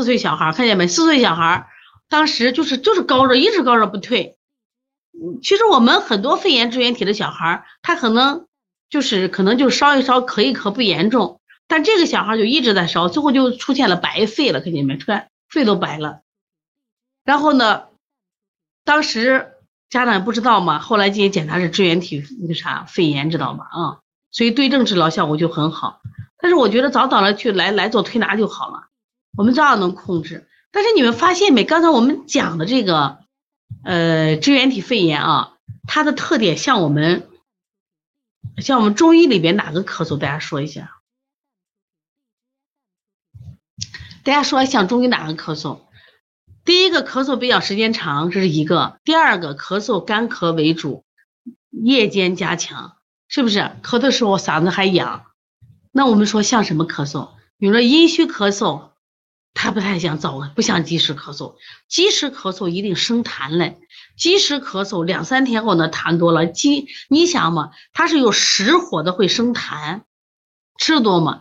4岁小孩，看见没？4岁小孩当时就是高热，一直高热不退。其实我们很多肺炎支原体的小孩，他可能就烧一烧，咳一咳不严重，但这个小孩就一直在烧，最后就出现了白肺了，看见没？肺都白了。然后呢，当时家长不知道嘛，后来进行检查是支原体肺炎，知道吗？啊，所以对症治疗效果就很好。但是我觉得早早的去来做推拿就好了，我们照样能控制。但是你们发现没？刚才我们讲的这个支原体肺炎啊，它的特点像我们中医里边哪个咳嗽？大家说一下。大家说像中医哪个咳嗽？第一个咳嗽比较时间长，这是一个；第二个咳嗽干咳为主，夜间加强，是不是？咳的时候嗓子还痒。那我们说像什么咳嗽？比如说阴虚咳嗽，他不像积食咳嗽。积食咳嗽一定生痰来，积食咳嗽2-3天后呢，痰多了。你想嘛，它是有实火的，会生痰，知道吗？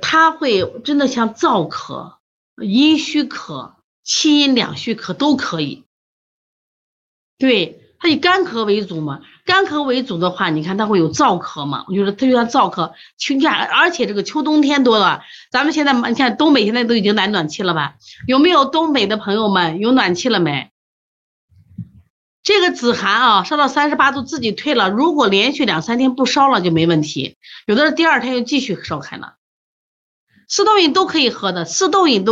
它会真的像燥咳、阴虚咳、气阴两虚咳都可以。对，它以干咳为主嘛，干咳为主的话，你看它会有燥咳嘛，我觉得它就像燥咳。而且这个秋冬天多了，咱们现在你看东北现在都已经来暖气了吧？有没有东北的朋友们有暖气了没？这个子寒啊，烧到38度自己退了，如果连续2-3天不烧了就没问题，有的是第2天又继续烧开了。四豆饮都可以喝的，四豆饮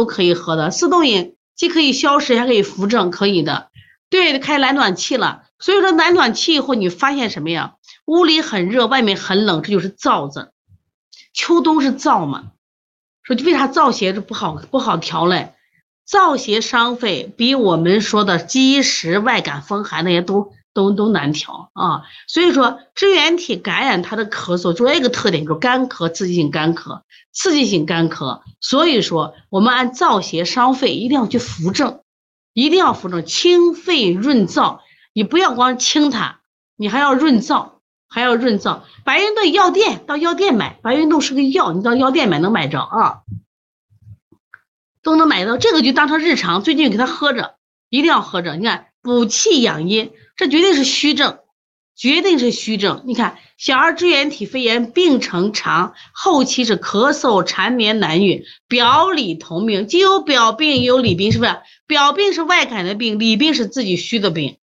既可以消食还可以扶正，可以的。对，开来暖气了。所以说来暖气以后你发现什么呀？屋里很热，外面很冷，这就是燥症。秋冬是燥嘛，说为啥燥邪就不好调嘞？燥邪伤肺比我们说的积食、外感风寒那些都难调啊。所以说支原体感染它的咳嗽主要一个特点就是干咳，刺激性干咳。所以说我们按燥邪伤肺一定要去扶正，清肺润燥。你不要光清它，你还要润燥。白云洞药店，到药店买，白云洞是个药，你到药店买能买着啊，都能买到。这个就当成日常，最近给它喝着，一定要喝着。你看补气养阴，这绝对是虚症。你看小儿支原体肺炎病程长，后期是咳嗽缠绵难愈，表里同病，既有表病也有里病，是不是？表病是外感的病，里病是自己虚的病，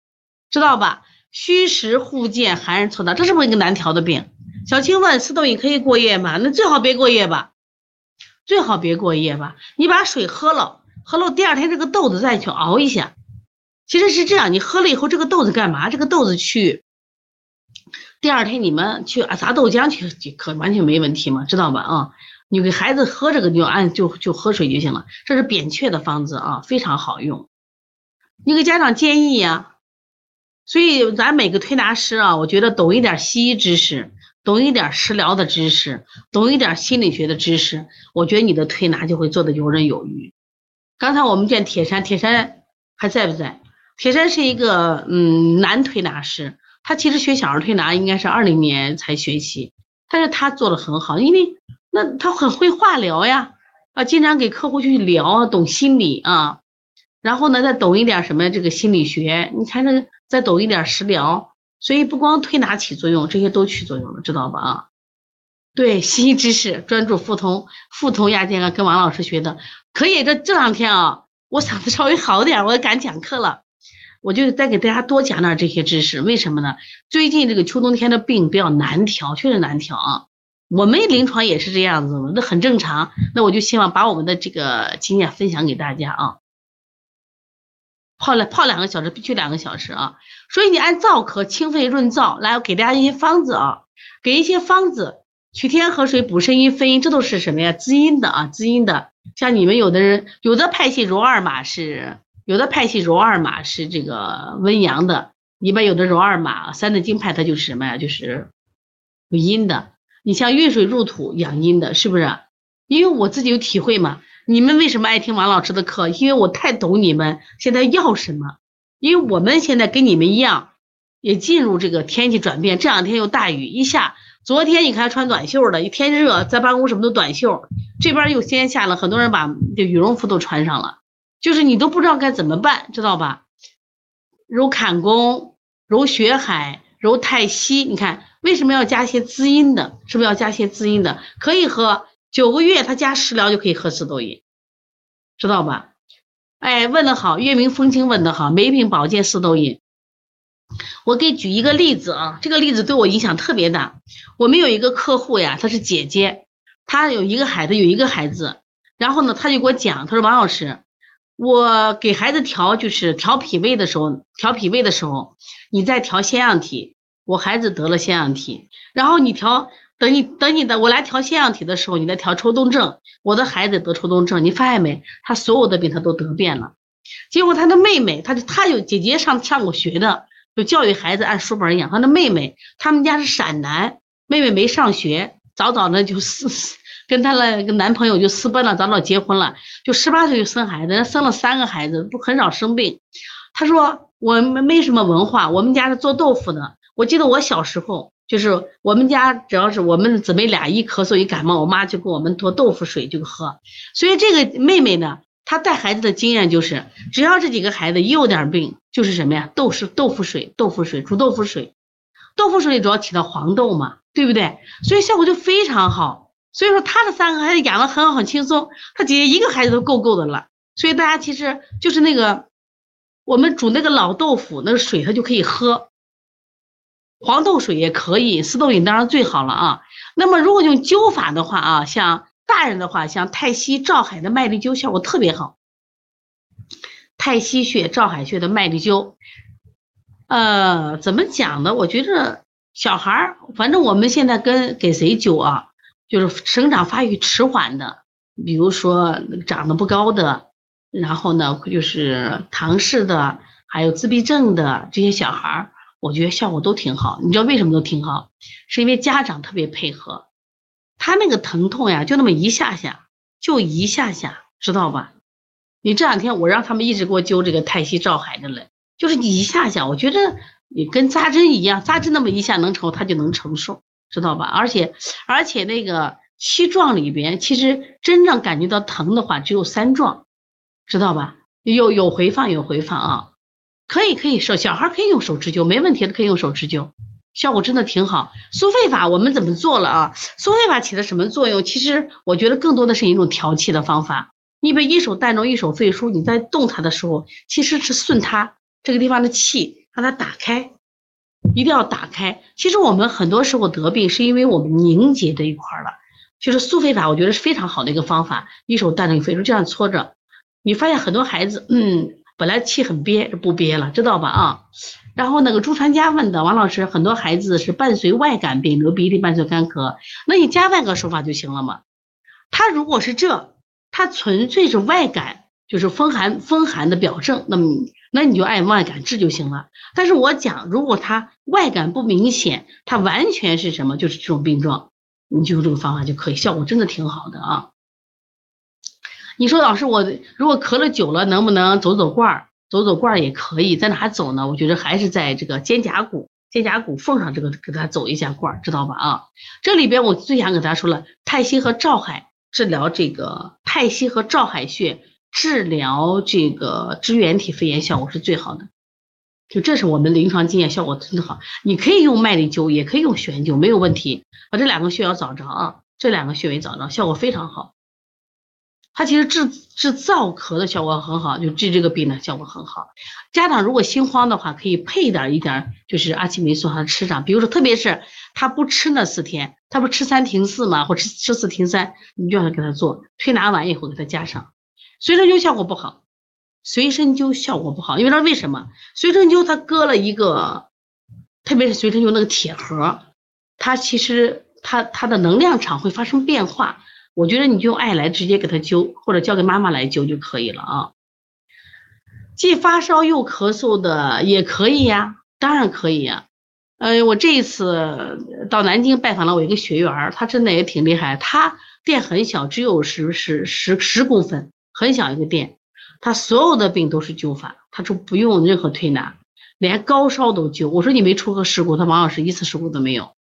知道吧？虚实互见，寒热错杂，这是不是一个难调的病？小青问，四豆饮可以过夜吗？那最好别过夜吧。你把水喝了，第2天这个豆子再去熬一下。其实是这样，你喝了以后这个豆子干嘛？这个豆子去第2天你们去砸豆浆去，可完全没问题嘛，知道吧？啊，你给孩子喝这个就喝水就行了，这是扁鹊的方子啊，非常好用。你给家长建议啊。所以咱每个推拿师啊，我觉得懂一点西医知识，懂一点食疗的知识，懂一点心理学的知识，我觉得你的推拿就会做得游刃有余。刚才我们见铁山还在不在？铁山是一个男推拿师，他其实学小儿推拿应该是2020年才学习，但是他做得很好，因为那他很会化疗呀，啊，经常给客户去聊，懂心理啊。然后呢，再懂一点什么这个心理学，你才能再懂一点食疗。所以不光推拿起作用，这些都起作用了，知道吧？啊，对，西医知识专注复通亚健康，跟王老师学的可以。这2天啊，我嗓子稍微好点，我敢讲课了，我就再给大家多讲点这些知识。为什么呢？最近这个秋冬天的病比较难调，确实难调啊。我们临床也是这样子，那很正常。那我就希望把我们的这个经验分享给大家啊。泡2个小时，必须2个小时啊！所以你按燥咳清肺润燥来，我给大家一些方子啊，取天河水补肾阴分阴，这都是什么呀？滋阴的。像你们有的派系揉二马是这个温阳的，一般有的揉二马三的经派它就是什么呀？就是有阴的。你像运水入土养阴的，是不是？因为我自己有体会嘛。你们为什么爱听王老师的课？因为我太懂你们现在要什么。因为我们现在跟你们一样，也进入这个天气转变，这2天又大雨，一下昨天你看穿短袖的，一天热在办公什么都短袖，这边又先下了，很多人把羽绒服都穿上了，就是你都不知道该怎么办，知道吧？揉坎宫，揉血海，揉太溪，你看为什么要加些滋阴的？是不是要加些滋阴的？可以喝9个月，他加10疗就可以喝4豆饮，知道吧？哎，问得好，月明风清问得好，每品保健4豆饮。我给举一个例子啊，这个例子对我影响特别大。我们有一个客户呀，她是姐姐，她有一个孩子，然后呢，她就给我讲，她说王老师，我给孩子调脾胃的时候，你在调腺样体，我孩子得了腺样体，然后你调，等你的，我来调腺样体的时候，你在调抽动症，我的孩子得抽动症，你发现没？他所有的病他都得遍了。结果他的妹妹，她有姐姐上过学的。就教育孩子按书本养，他的妹妹，他们家是陕南，妹妹没上学，早的就跟她的男朋友就私奔了，早结婚了，就18岁就生孩子，生了3个孩子，不很少生病。他说我没什么文化，我们家是做豆腐的，我记得我小时候就是我们家只要是我们姊妹俩一咳嗽一感冒，我妈就给我们做豆腐水就喝。所以这个妹妹呢，他带孩子的经验就是，只要这几个孩子一有点病，就是什么呀？豆腐水，煮豆腐水，豆腐水里主要起到黄豆嘛，对不对？所以效果就非常好。所以说他的3个孩子养得很好，很轻松。他姐姐一个孩子都够的了。所以大家其实就是那个，我们煮那个老豆腐那个水，它就可以喝。黄豆水也可以，4豆饮当然最好了啊。那么如果用灸法的话啊，像太溪、照海的麦粒灸效果特别好，太溪穴、照海穴的麦粒灸，怎么讲呢？我觉着小孩儿，反正我们现在给谁灸啊，就是生长发育迟缓的，比如说长得不高的，然后呢就是唐氏的，还有自闭症的这些小孩儿，我觉得效果都挺好。你知道为什么都挺好？是因为家长特别配合。他那个疼痛呀，就那么一下下，知道吧？你这2天我让他们一直给我揪这个太溪照海的了，就是你一下下，我觉得你跟扎针一样，扎针那么一下能承受，他就能承受，知道吧？而且那个7壮里边，其实真正感觉到疼的话只有3壮，知道吧？有回放啊，可以小孩可以用手指灸，没问题的，可以用手指灸。效果真的挺好。苏肺法我们怎么做了啊？苏肺法起了什么作用？其实我觉得更多的是一种调气的方法。因为一手带中一手肺腧，你在动它的时候，其实是顺它这个地方的气，让它打开，一定要打开。其实我们很多时候得病是因为我们凝结这一块了。就是苏肺法，我觉得是非常好的一个方法。一手带中一肺腧，这样搓着，你发现很多孩子，本来气很憋，不憋了，知道吧？啊。然后那个朱传家问的，王老师，很多孩子是伴随外感病，流鼻涕，伴随干咳，那你加外感手法就行了嘛？他如果是他纯粹是外感，就是风寒的表症，那你就按外感治就行了。但是我讲，如果他外感不明显，他完全是什么，就是这种病状，你就用这个方法就可以，效果真的挺好的啊。你说老师，我如果咳了久了，能不能走罐儿？走罐也可以，在哪走呢？我觉得还是在这个肩胛骨缝上，这个给他走一下罐，知道吧？啊，这里边我最想给大家说了，太溪和照海治疗这个太溪和照海穴治疗这个支原体肺炎效果是最好的，就这是我们临床经验，效果真的好。你可以用麦粒灸，也可以用悬灸，没有问题。把这2个穴要找着啊，这2个穴位找着，效果非常好。它其实治燥咳的效果很好，就治这个病呢效果很好。家长如果心慌的话，可以配一点就是阿奇霉素，他吃上，比如说特别是他不吃那4天，他不吃3停4嘛，或吃4停3，你就要给他做推拿完以后给他加上。随针灸效果不好，因为他为什么？随针灸他割了一个，特别是随针灸那个铁盒，它其实它的能量场会发生变化。我觉得你就用艾来直接给他灸，或者交给妈妈来灸就可以了啊。既发烧又咳嗽的也可以呀，当然可以呀。我这一次到南京拜访了我一个学员，他真的也挺厉害，他店很小，只有10公分，很小一个店，他所有的病都是灸法，他说不用任何推拿，连高烧都灸。我说你没出过事故？他王老师一次事故都没有。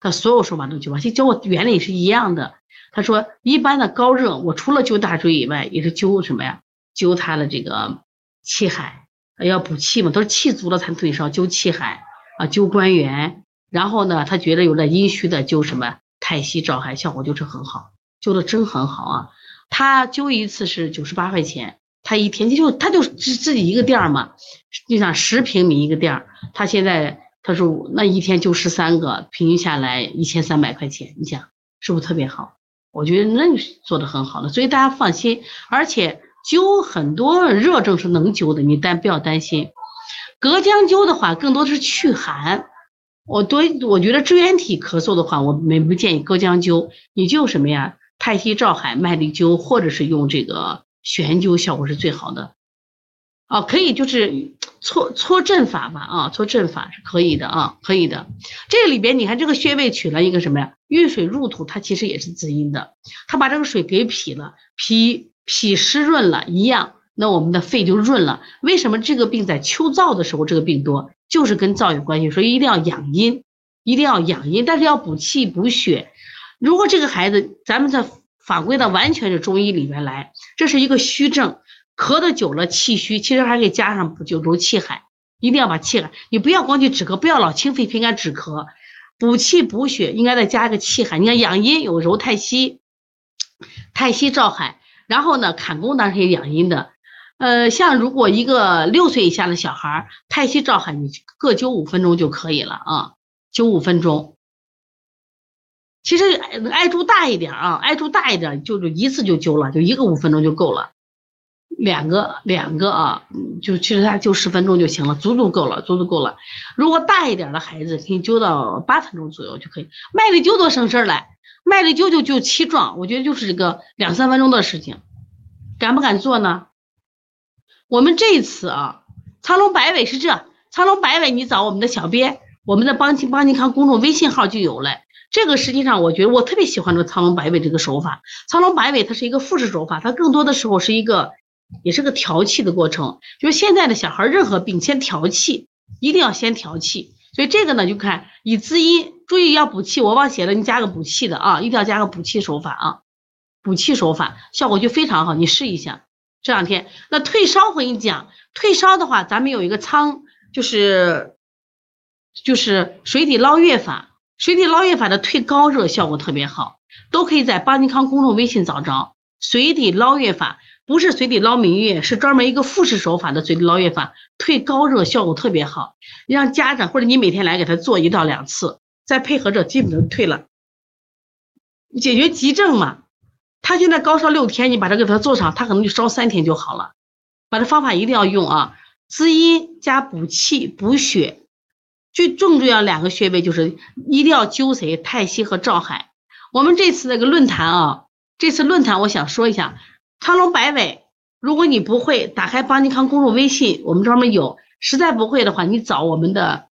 他所有手法都灸法，其实教我原理是一样的。他说一般的高热，我除了灸大椎以外，也是灸什么呀？灸他的这个气海，要补气嘛，都是气足了才退烧，灸气海啊，灸关元。然后呢，他觉得有点阴虚的，灸什么太溪照海，效果就是很好，灸的真很好啊。他灸一次是98块钱，他一天他就自己一个店嘛，就像10平米一个店，他现在他说那一天灸13个，平均下来1300块钱，你想是不是特别好？我觉得那做的很好的，所以大家放心。而且灸很多热症是能灸的，你不要担心。隔姜灸的话更多是祛寒，我觉得支原体咳嗽的话，我不建议隔姜灸，你就什么呀？太溪照海、麦粒灸，或者是用这个悬灸，效果是最好的。哦，可以就是搓正法吧，啊，搓正法是可以的啊，可以的。这个里边你看这个穴位取了一个什么呀？遇水入土，它其实也是滋阴的，它把这个水给脾了，脾湿润了一样，那我们的肺就润了。为什么这个病在秋燥的时候这个病多？就是跟燥有关系，所以一定要养阴，一定要养阴，但是要补气补血。如果这个孩子，咱们在法规的完全是中医里面来，这是一个虚症，咳得久了气虚，其实还可以加上补灸气海，一定要把气海，你不要光去止咳，不要老清肺平肝止咳，补气补血应该再加一个气海。你看养阴有揉太溪照海，然后呢坎宫当然是养阴的，像如果一个6岁以下的小孩，太溪照海你各灸5分钟就可以了啊，灸5分钟。其实艾灸大一点啊，艾灸大一点就一次就灸了，就一个5分钟就够了，两个啊，就其实它就10分钟就行了，足足够了。如果大一点的孩子可以灸到8分钟左右就可以。麦粒灸多省事儿来，麦粒灸就气壮，我觉得就是这个2-3分钟的事情，敢不敢做呢？我们这一次啊，苍龙摆尾你找我们的小编，我们的帮您看公众微信号就有了。这个实际上我觉得我特别喜欢这个苍龙摆尾这个手法。苍龙摆尾它是一个复式手法，它更多的时候是一个也是个调气的过程，就是现在的小孩任何病先调气，一定要先调气。所以这个呢就看以滋阴，注意要补气，我忘写了，你加个补气的啊，一定要加个补气手法啊，补气手法效果就非常好，你试一下这两天。那退烧回你讲，退烧的话咱们有一个就是水底捞月法。水底捞月法的退高热效果特别好，都可以在邦尼康公众微信找着。水底捞月法不是水底捞明月，是专门一个复式手法的水底捞月法，退高热效果特别好。让家长或者你每天来给他做1到2次，再配合着基本都退了，解决急症嘛。他现在高烧6天，你把它给他做上，他可能就烧3天就好了。把这方法一定要用啊，滋阴加补气补血。最重要2个穴位就是一定要灸谁？太溪和照海。我们这次那个论坛啊，这次论坛我想说一下苍龙摆尾，如果你不会，打开邦尼康公众微信，我们专门有，实在不会的话你找我们的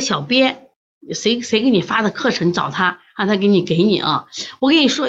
小编，谁给你发的课程，找他让他给你啊。我跟你说